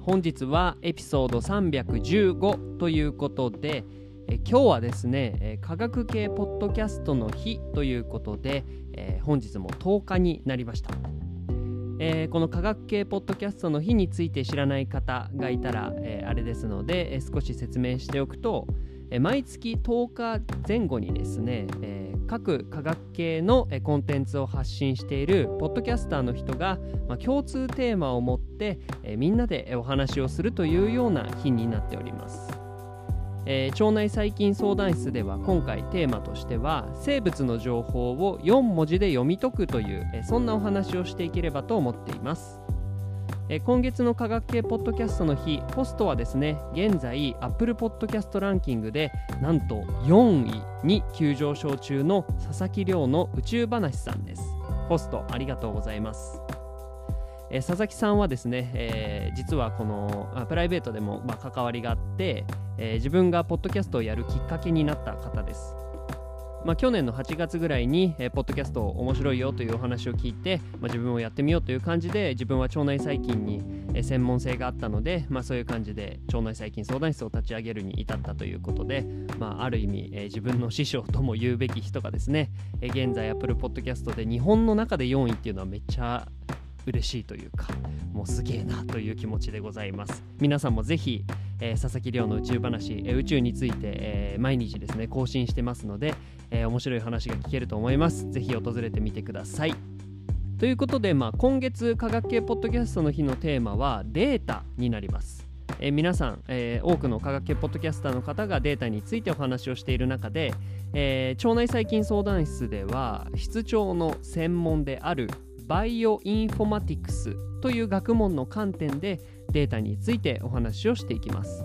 本日はエピソード315ということで、今日はですね、科学系ポッドキャストの日ということで、本日も10日になりました。この科学系ポッドキャストの日について知らない方がいたら、あれですので、少し説明しておくと、毎月10日前後にですね、各科学系のコンテンツを発信しているポッドキャスターの人が、共通テーマを持って、みんなでお話をするというような日になっております。腸内細菌相談室では今回テーマとしては生物の情報を4文字で読み解くという、そんなお話をしていければと思っています。今月の科学系ポッドキャストの日、ホストはですね、現在 Apple Podcast ランキングでなんと4位に急上昇中の佐々木亮の宇宙話さんです。ホストありがとうございます。佐々木さんはですね、実はこのプライベートでも関わりがあって、自分がポッドキャストをやるきっかけになった方です。去年の8月ぐらいに、ポッドキャスト面白いよというお話を聞いて、自分をやってみようという感じで、自分は腸内細菌に、専門性があったので、そういう感じで腸内細菌相談室を立ち上げるに至ったということで、ある意味、自分の師匠とも言うべき人がですね、現在 Apple Podcast で日本の中で4位っていうのはめっちゃ嬉しいというか、もうすげえなという気持ちでございます。皆さんもぜひ、佐々木亮の宇宙話、宇宙について、毎日ですね更新してますので、面白い話が聞けると思います。ぜひ訪れてみてください。ということで、今月科学系ポッドキャストの日のテーマはデータになります。皆さん、多くの科学系ポッドキャスターの方がデータについてお話をしている中で、腸内細菌相談室では室長の専門であるバイオインフォマティクスという学問の観点でデータについてお話をしていきます。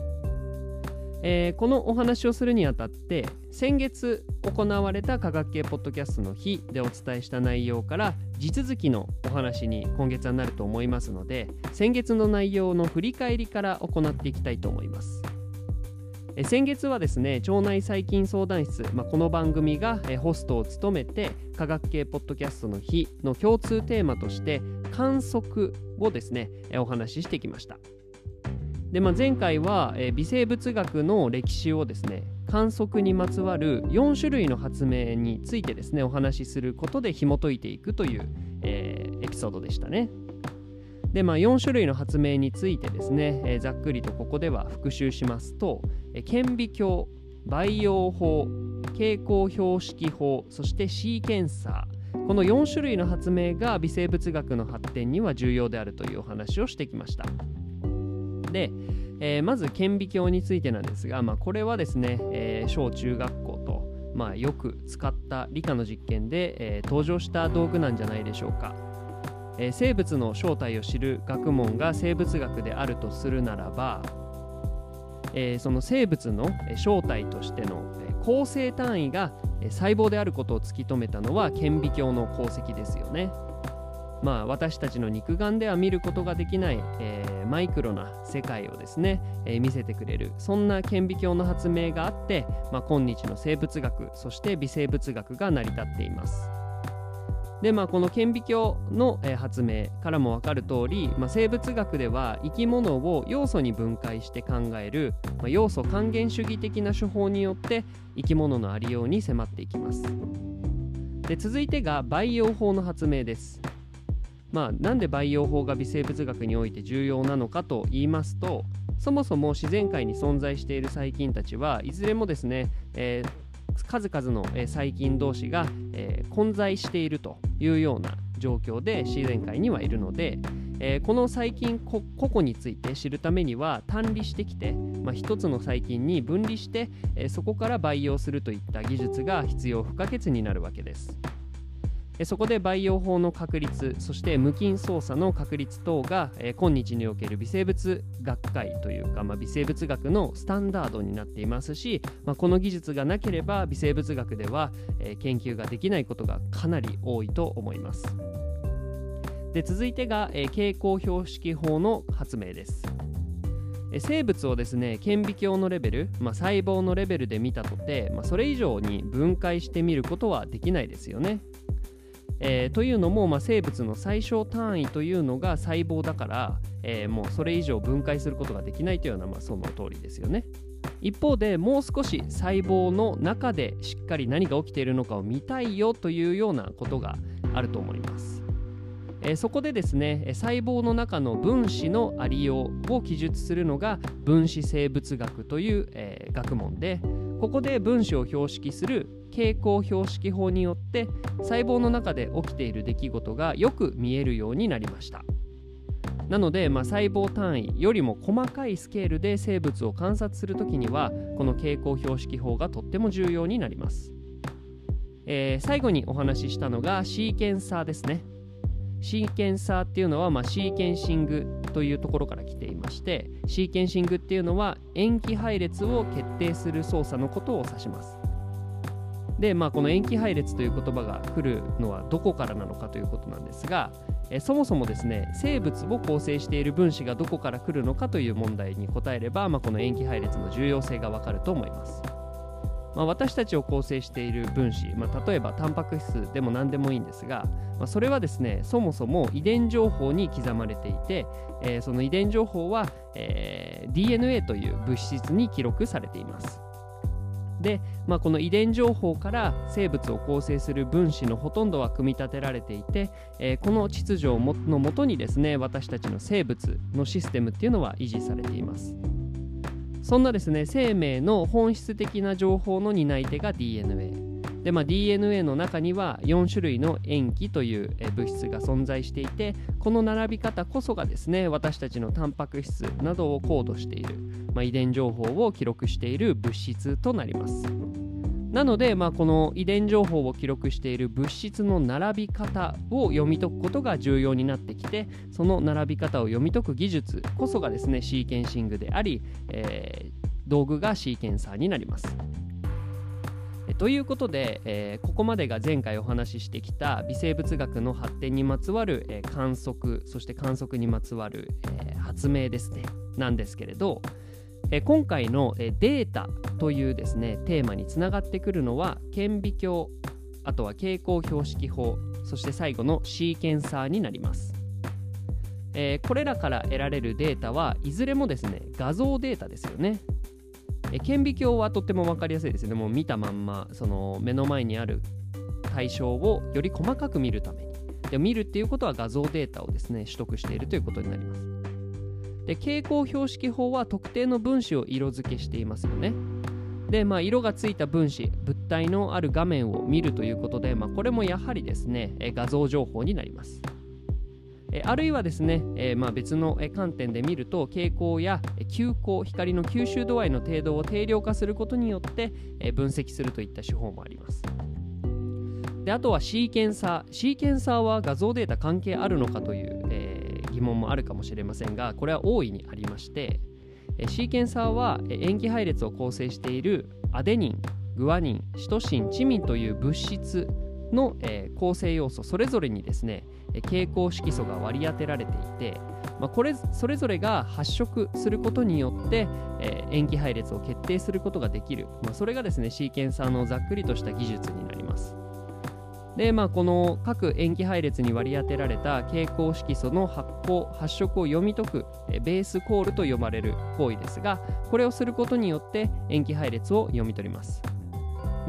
このお話をするにあたって、先月行われた科学系ポッドキャストの日でお伝えした内容から地続きのお話に今月はなると思いますので、先月の内容の振り返りから行っていきたいと思います。先月はですね、腸内細菌相談室、この番組がホストを務めて、科学系ポッドキャストの日の共通テーマとして観測をですねお話ししてきました。で、前回は微生物学の歴史をですね、観測にまつわる4種類の発明についてですねお話しすることで紐解いていくという、エピソードでしたね。で、4種類の発明についてですね、ざっくりとここでは復習しますと、顕微鏡、培養法、蛍光標識法、そしてシーケンサー、この4種類の発明が微生物学の発展には重要であるというお話をしてきました。で、まず顕微鏡についてなんですが、これはですね、小中学校と、よく使った理科の実験で、登場した道具なんじゃないでしょうか。生物の正体を知る学問が生物学であるとするならば、その生物の正体としての構成単位が細胞であることを突き止めたのは顕微鏡の功績ですよね。私たちの肉眼では見ることができない、マイクロな世界をですね、見せてくれる、そんな顕微鏡の発明があって、今日の生物学、そして微生物学が成り立っています。で、この顕微鏡の発明からも分かる通り、生物学では生き物を要素に分解して考える、要素還元主義的な手法によって生き物のありように迫っていきます。で、続いてが培養法の発明です。なんで培養法が微生物学において重要なのかと言いますと、そもそも自然界に存在している細菌たちはいずれもですね、数々の細菌同士が混在しているというような状況で自然界にはいるので、この細菌個々について知るためには単離してきて、一つの細菌に分離して、そこから培養するといった技術が必要不可欠になるわけです。そこで培養法の確立、そして無菌操作の確立等が今日における微生物学会というか、微生物学のスタンダードになっていますし、この技術がなければ微生物学では研究ができないことがかなり多いと思います。で、続いてが傾向標識法の発明です。生物をですね、顕微鏡のレベル、細胞のレベルで見たとて、それ以上に分解してみることはできないですよね。というのも、生物の最小単位というのが細胞だから、もうそれ以上分解することができないというような、その通りですよね。一方で、もう少し細胞の中でしっかり何が起きているのかを見たいよというようなことがあると思います。そこでですね、細胞の中の分子のありようを記述するのが分子生物学という、学問で、ここで分子を標識する傾向標識法によって細胞の中で起きている出来事がよく見えるようになりました。なので、細胞単位よりも細かいスケールで生物を観察するときにはこの傾向標識法がとっても重要になります。最後にお話ししたのがシーケンサーですね。シーケンサーっていうのは、シーケンシングというところから来ていまして、シーケンシングっていうのは塩基配列を決定する操作のことを指します。で、この塩基配列という言葉が来るのはどこからなのかということなんですが、そもそもですね、生物を構成している分子がどこから来るのかという問題に答えれば、この塩基配列の重要性がわかると思います。私たちを構成している分子、例えばタンパク質でも何でもいいんですが、それはですね、そもそも遺伝情報に刻まれていて、その遺伝情報は、DNA という物質に記録されています。で、この遺伝情報から生物を構成する分子のほとんどは組み立てられていて、この秩序のもとにですね、私たちの生物のシステムっていうのは維持されています。そんなですね、生命の本質的な情報の担い手が DNA で、DNA の中には4種類の塩基という物質が存在していて、この並び方こそがですね、私たちのタンパク質などをコードしている、遺伝情報を記録している物質となります。なので、この遺伝情報を記録している物質の並び方を読み解くことが重要になってきて、その並び方を読み解く技術こそがですね、シーケンシングであり、道具がシーケンサーになります。ということで、ここまでが前回お話ししてきた微生物学の発展にまつわる、観測、そして観測にまつわる、発明ですね、なんですけれど、今回のデータというですね、テーマにつながってくるのは顕微鏡、あとは傾向標識法、そして最後のシーケンサーになります。これらから得られるデータはいずれもですね、画像データですよね。顕微鏡はとっても分かりやすいですね。もう見たまんま、その目の前にある対象をより細かく見るために、で見るっていうことは画像データをですね、取得しているということになります。で、傾向標識法は特定の分子を色付けしていますよね。で、色がついた分子、物体のある画面を見るということで、これもやはりですね、画像情報になります。あるいはですね、別の観点で見ると、傾向や吸光、光の吸収度合いの程度を定量化することによって分析するといった手法もあります。で、あとはシーケンサー。シーケンサーは画像データ関係あるのかという、疑問もあるかもしれませんが、これは大いにありまして、シーケンサーは塩基配列を構成しているアデニン、グアニン、シトシン、チミンという物質の構成要素それぞれにですね、蛍光色素が割り当てられていて、これそれぞれが発色することによって塩基配列を決定することができる、それがですね、シーケンサーのざっくりとした技術になります。で、この各塩基配列に割り当てられた蛍光色素の発光、発色を読み解くベースコールと呼ばれる行為ですが、これをすることによって塩基配列を読み取ります。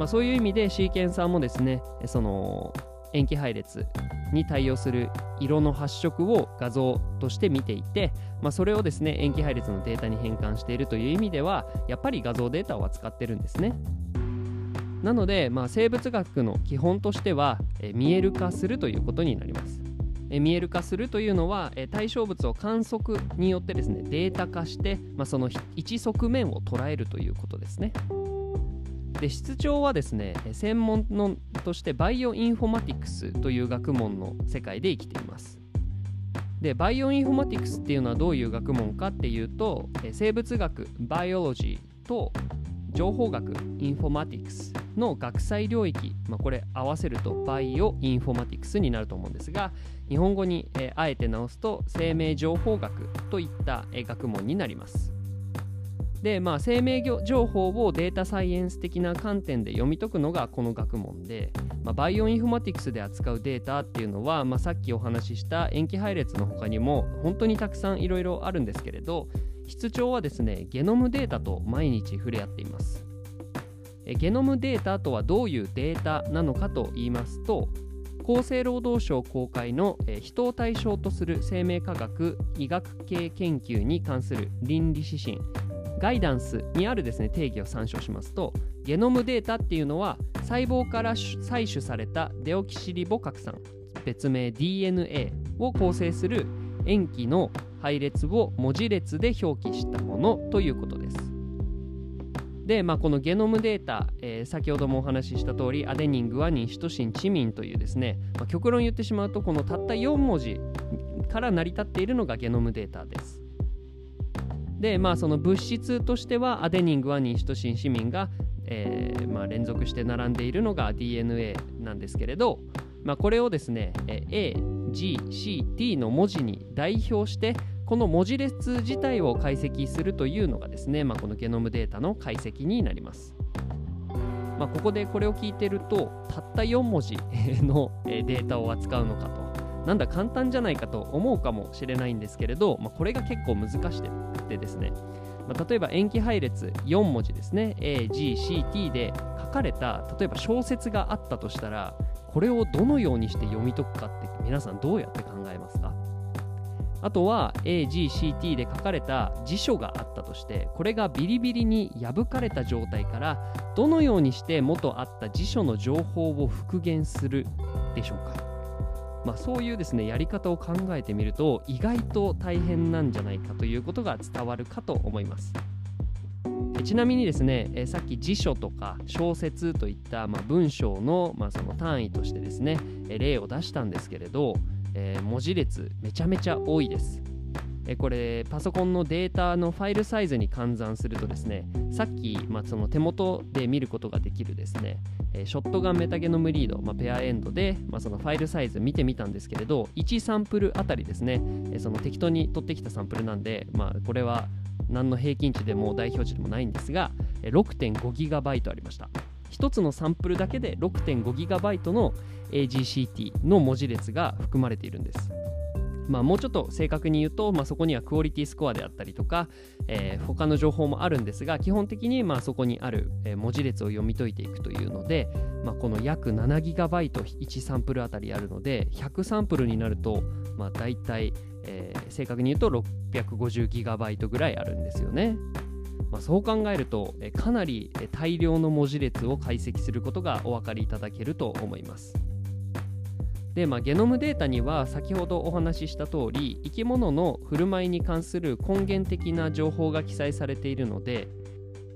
そういう意味でシーケンサーもですね、その塩基配列に対応する色の発色を画像として見ていて、それをですね、塩基配列のデータに変換しているという意味では、やっぱり画像データを扱ってるんですね。なので、生物学の基本としては見える化するということになります。見える化するというのは対象物を観測によってですね、データ化して、その一側面を捉えるということですね。で、室長はですね、専門のとしてバイオインフォマティクスという学問の世界で生きています。で、バイオインフォマティクスっていうのはどういう学問かっていうと、生物学バイオロジーと情報学インフォマティクスの学際領域、これ合わせるとバイオインフォマティクスになると思うんですが、日本語にあえて直すと生命情報学といった学問になります。で、生命情報をデータサイエンス的な観点で読み解くのがこの学問で、バイオインフォマティクスで扱うデータっていうのは、さっきお話しした塩基配列の他にも本当にたくさんいろいろあるんですけれど、室長はですね、ゲノムデータと毎日触れ合っています。ゲノムデータとはどういうデータなのかと言いますと、厚生労働省公開の人を対象とする生命科学医学系研究に関する倫理指針ガイダンスにあるですね、定義を参照しますと、ゲノムデータっていうのは細胞から採取されたデオキシリボ核酸、別名 DNA を構成する塩基の配列を文字列で表記したものということです。で、このゲノムデータ、先ほどもお話しした通りアデニン、グアニン、シトシン、チミンというですね、極論言ってしまうとこのたった4文字から成り立っているのがゲノムデータです。で、その物質としてはアデニン、グアニン、シトシン、チミンが、連続して並んでいるのが DNA なんですけれど、これをですね A、G、C、D の文字に代表してこの文字列自体を解析するというのがですね、このゲノムデータの解析になります。ここでこれを聞いてると、たった4文字のデータを扱うのかと、なんだ簡単じゃないかと思うかもしれないんですけれど、これが結構難しくてですね、例えば塩基配列4文字ですね A、G、C、T で書かれた例えば小説があったとしたら、これをどのようにして読み解くかって皆さんどうやって考えますか？あとは AGCT で書かれた辞書があったとして、これがビリビリに破かれた状態からどのようにして元あった辞書の情報を復元するでしょうか？そういうですねやり方を考えてみると意外と大変なんじゃないかということが伝わるかと思います。ちなみにですね、さっき辞書とか小説といった、文章の、その単位としてですね、例を出したんですけれど、文字列めちゃめちゃ多いです。これパソコンのデータのファイルサイズに換算するとですね、さっき、その手元で見ることができるですね、ショットガンメタゲノムリード、ペアエンドで、そのファイルサイズ見てみたんですけれど、1サンプルあたりですね、その適当に取ってきたサンプルなんで、これは何の平均値でも代表値でもないんですが 6.5GB ありました。一つのサンプルだけで 6.5GB の AGCT の文字列が含まれているんです。もうちょっと正確に言うと、そこにはクオリティスコアであったりとか、他の情報もあるんですが、基本的にそこにある文字列を読み解いていくというので、この約 7GB 1サンプルあたりあるので100サンプルになると、だいたい正確に言うと 650GB ぐらいあるんですよね。そう考えるとかなり大量の文字列を解析することがお分かりいただけると思います。で、ゲノムデータには先ほどお話しした通り生き物の振る舞いに関する根源的な情報が記載されているので、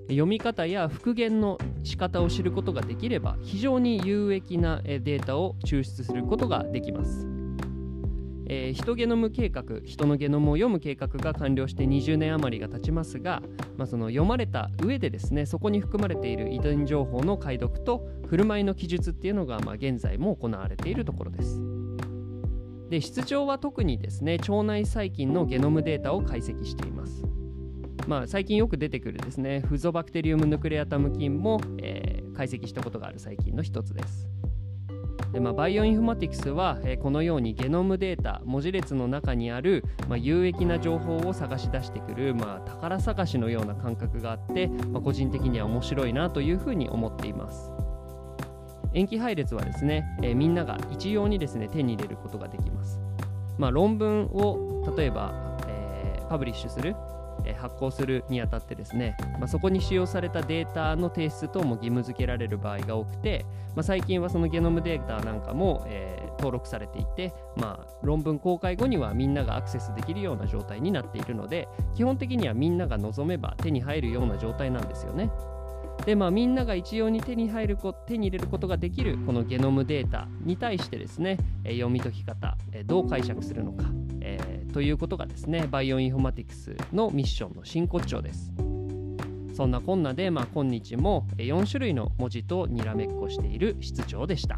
読み方や復元の仕方を知ることができれば非常に有益なデータを抽出することができます。人ゲノム計画、人のゲノムを読む計画が完了して20年余りが経ちますが、その読まれた上でですね、そこに含まれている遺伝情報の解読と振る舞いの記述っていうのが、現在も行われているところです。で、室長は特にですね腸内細菌のゲノムデータを解析しています。最近よく出てくるですねフゾバクテリウムヌクレアタム菌も、解析したことがある細菌の一つです。で、バイオインフォマティクスは、このようにゲノムデータ、文字列の中にある、有益な情報を探し出してくる、宝探しのような感覚があって、個人的には面白いなというふうに思っています。塩基配列はですね、みんなが一様にですね手に入れることができます。論文を例えば、パブリッシュする発行するにあたってですね、そこに使用されたデータの提出等も義務付けられる場合が多くて、最近はそのゲノムデータなんかも、登録されていて、論文公開後にはみんながアクセスできるような状態になっているので、基本的にはみんなが望めば手に入るような状態なんですよね。で、みんなが一様に手に入れることができるこのゲノムデータに対してですね、読み解き方、どう解釈するのか、ということがですね、バイオインフォマティクスのミッションの真骨頂です。そんなこんなで、今日も4種類の文字とにらめっこしている室長でした。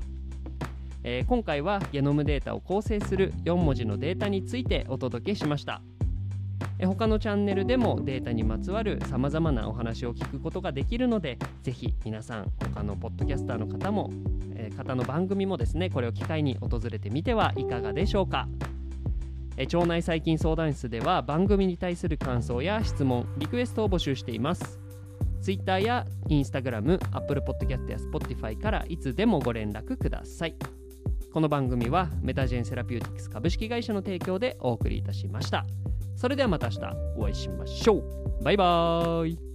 今回はゲノムデータを構成する4文字のデータについてお届けしました。他のチャンネルでもデータにまつわるさまざまなお話を聞くことができるので、ぜひ皆さん、他のポッドキャスターの方の番組もですね、これを機会に訪れてみてはいかがでしょうか。腸内細菌相談室では番組に対する感想や質問、リクエストを募集しています。 Twitter や Instagram、 Apple Podcast や Spotify からいつでもご連絡ください。この番組はメタジェンセラピューティクス株式会社の提供でお送りいたしました。それではまた明日お会いしましょう。バイバーイ。